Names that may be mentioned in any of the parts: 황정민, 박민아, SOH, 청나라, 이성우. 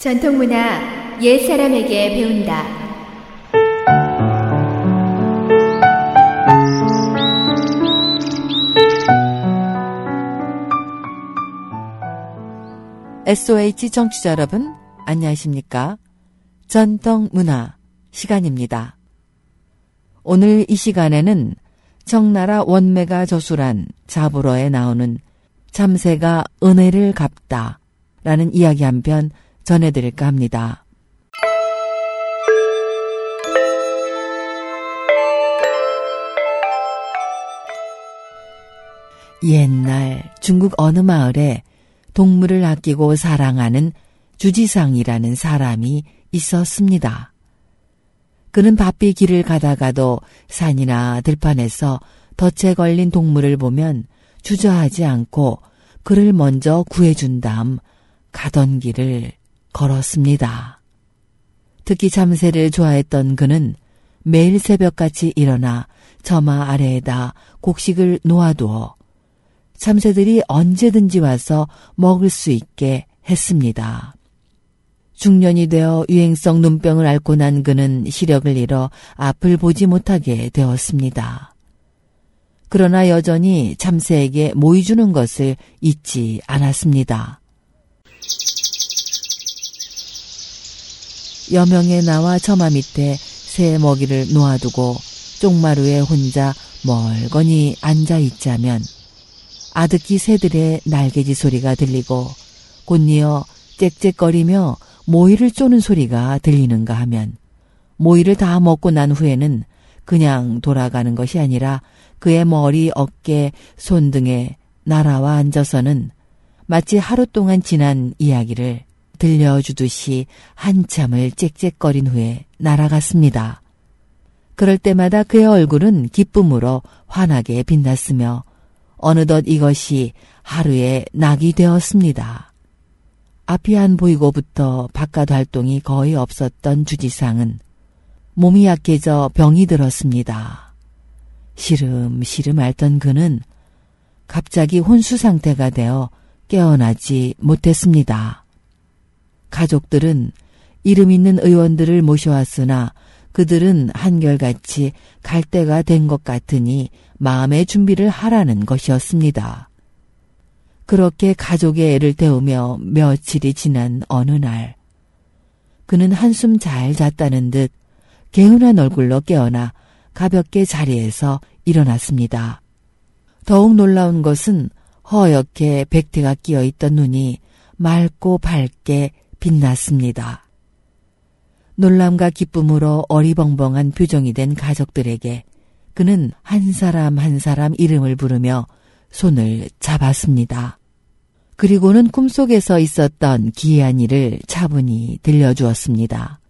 전통문화 옛사람에게 배운다. SOH 청취자 여러분, 안녕하십니까? 전통문화 시간입니다. 오늘 이 시간에는 청나라 원매가 저술한 자불어에 나오는 참새가 은혜를 갚다 라는 이야기 한 편 전해드릴까 합니다. 옛날 중국 어느 마을에 동물을 아끼고 사랑하는 주지상이라는 사람이 있었습니다. 그는 바삐 길을 가다가도 산이나 들판에서 덫에 걸린 동물을 보면 주저하지 않고 그를 먼저 구해준 다음 가던 길을 걸었습니다. 특히 참새를 좋아했던 그는 매일 새벽같이 일어나 처마 아래에다 곡식을 놓아두어 참새들이 언제든지 와서 먹을 수 있게 했습니다. 중년이 되어 유행성 눈병을 앓고 난 그는 시력을 잃어 앞을 보지 못하게 되었습니다. 그러나 여전히 참새에게 모이 주는 것을 잊지 않았습니다. 여명에 나와 처마 밑에 새 먹이를 놓아두고 쪽마루에 혼자 멀거니 앉아있자면 아득히 새들의 날개지 소리가 들리고 곧이어 짹짹거리며 모이를 쪼는 소리가 들리는가 하면 모이를 다 먹고 난 후에는 그냥 돌아가는 것이 아니라 그의 머리, 어깨, 손 등에 날아와 앉아서는 마치 하루 동안 지난 이야기를 들려주듯이 한참을 짹짹거린 후에 날아갔습니다. 그럴 때마다 그의 얼굴은 기쁨으로 환하게 빛났으며 어느덧 이것이 하루의 낙이 되었습니다. 앞이 안 보이고부터 바깥 활동이 거의 없었던 주지상은 몸이 약해져 병이 들었습니다. 시름시름 앓던 그는 갑자기 혼수 상태가 되어 깨어나지 못했습니다. 가족들은 이름 있는 의원들을 모셔왔으나 그들은 한결같이 갈 때가 된 것 같으니 마음의 준비를 하라는 것이었습니다. 그렇게 가족의 애를 태우며 며칠이 지난 어느 날 그는 한숨 잘 잤다는 듯 개운한 얼굴로 깨어나 가볍게 자리에서 일어났습니다. 더욱 놀라운 것은 허옇게 백태가 끼어있던 눈이 맑고 밝게 빛났습니다. 놀람과 기쁨으로 어리벙벙한 표정이 된 가족들에게 그는 한 사람 한 사람 이름을 부르며 손을 잡았습니다. 그리고는 꿈속에서 있었던 기이한 일을 차분히 들려주었습니다.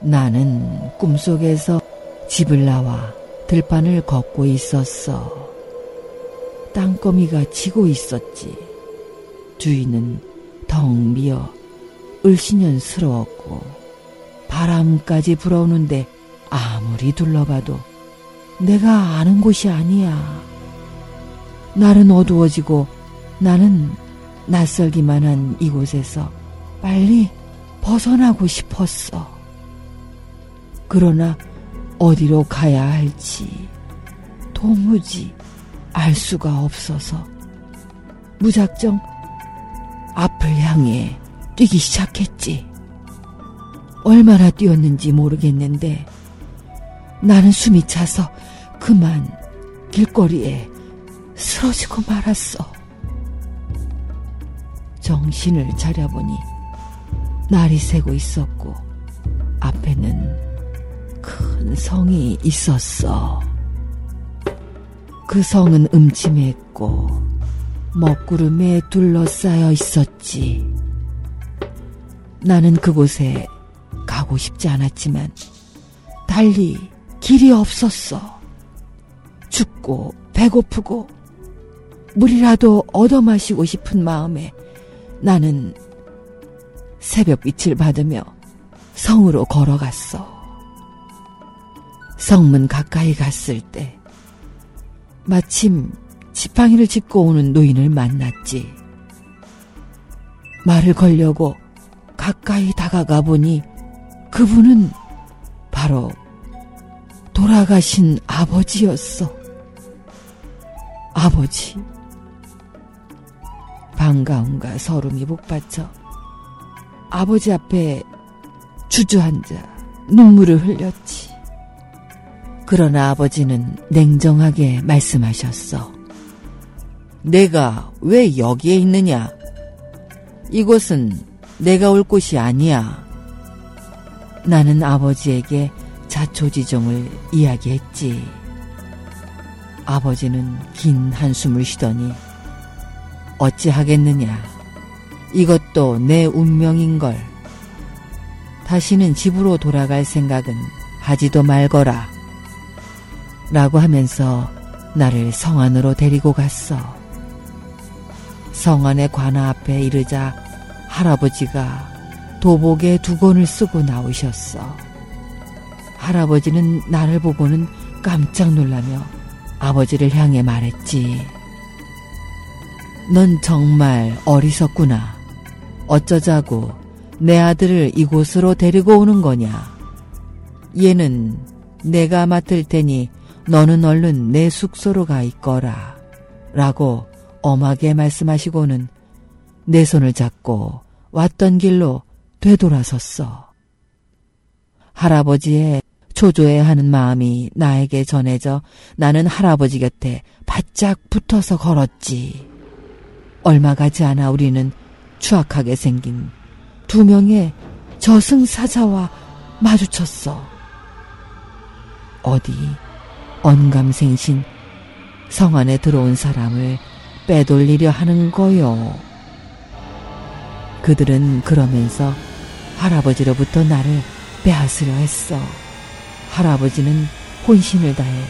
나는 꿈속에서 집을 나와 들판을 걷고 있었어. 땅거미가 치고 있었지. 주인은 덩 미어 을신연스러웠고 바람까지 불어오는데 아무리 둘러봐도 내가 아는 곳이 아니야. 날은 어두워지고 나는 낯설기만 한 이곳에서 빨리 벗어나고 싶었어. 그러나 어디로 가야 할지 도무지 알 수가 없어서 무작정 앞을 향해 뛰기 시작했지. 얼마나 뛰었는지 모르겠는데 나는 숨이 차서 그만 길거리에 쓰러지고 말았어. 정신을 차려보니 날이 새고 있었고 앞에는 큰 성이 있었어. 그 성은 음침했고 먹구름에 둘러싸여 있었지. 나는 그곳에 가고 싶지 않았지만 달리 길이 없었어. 춥고 배고프고 물이라도 얻어 마시고 싶은 마음에 나는 새벽빛을 받으며 성으로 걸어갔어. 성문 가까이 갔을 때 마침 지팡이를 짚고 오는 노인을 만났지. 말을 걸려고 가까이 다가가 보니 그분은 바로 돌아가신 아버지였어. 아버지. 반가움과 서름이 북받쳐 아버지 앞에 주저앉아 눈물을 흘렸지. 그러나 아버지는 냉정하게 말씀하셨어. 내가 왜 여기에 있느냐? 이곳은 내가 올 곳이 아니야. 나는 아버지에게 자초지종을 이야기했지. 아버지는 긴 한숨을 쉬더니 어찌하겠느냐. 이것도 내 운명인걸. 다시는 집으로 돌아갈 생각은 하지도 말거라. 라고 하면서 나를 성 안으로 데리고 갔어. 성 안의 관아 앞에 이르자 할아버지가 도복에 두건을 쓰고 나오셨어. 할아버지는 나를 보고는 깜짝 놀라며 아버지를 향해 말했지. 넌 정말 어리석구나. 어쩌자고 내 아들을 이곳으로 데리고 오는 거냐. 얘는 내가 맡을 테니 너는 얼른 내 숙소로 가 있거라. 라고 엄하게 말씀하시고는 내 손을 잡고 왔던 길로 되돌아섰어. 할아버지의 초조해하는 마음이 나에게 전해져 나는 할아버지 곁에 바짝 붙어서 걸었지. 얼마 가지 않아 우리는 추악하게 생긴 두 명의 저승사자와 마주쳤어. 어디 언감생신 성 안에 들어온 사람을 빼돌리려 하는 거요. 그들은 그러면서 할아버지로부터 나를 빼앗으려 했어. 할아버지는 혼신을 다해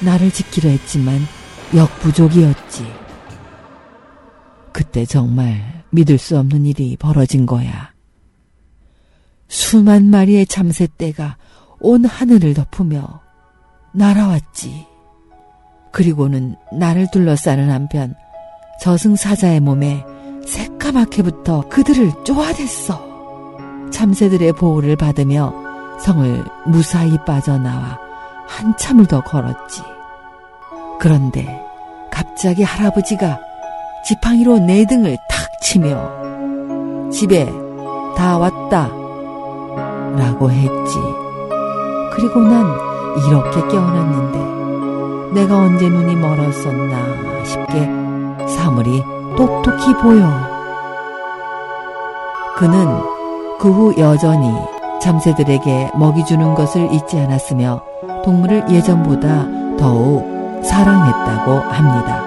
나를 지키려 했지만 역부족이었지. 그때 정말 믿을 수 없는 일이 벌어진 거야. 수만 마리의 참새떼가 온 하늘을 덮으며 날아왔지. 그리고는 나를 둘러싸는 한편 저승사자의 몸에 새까맣게 붙어 그들을 쪼아댔어. 참새들의 보호를 받으며 성을 무사히 빠져나와 한참을 더 걸었지. 그런데 갑자기 할아버지가 지팡이로 내 등을 탁 치며 집에 다 왔다 라고 했지. 그리고 난 이렇게 깨어났는데 내가 언제 눈이 멀었었나 싶게 사물이 똑똑히 보여. 그는 그 후 여전히 참새들에게 먹이 주는 것을 잊지 않았으며 동물을 예전보다 더욱 사랑했다고 합니다.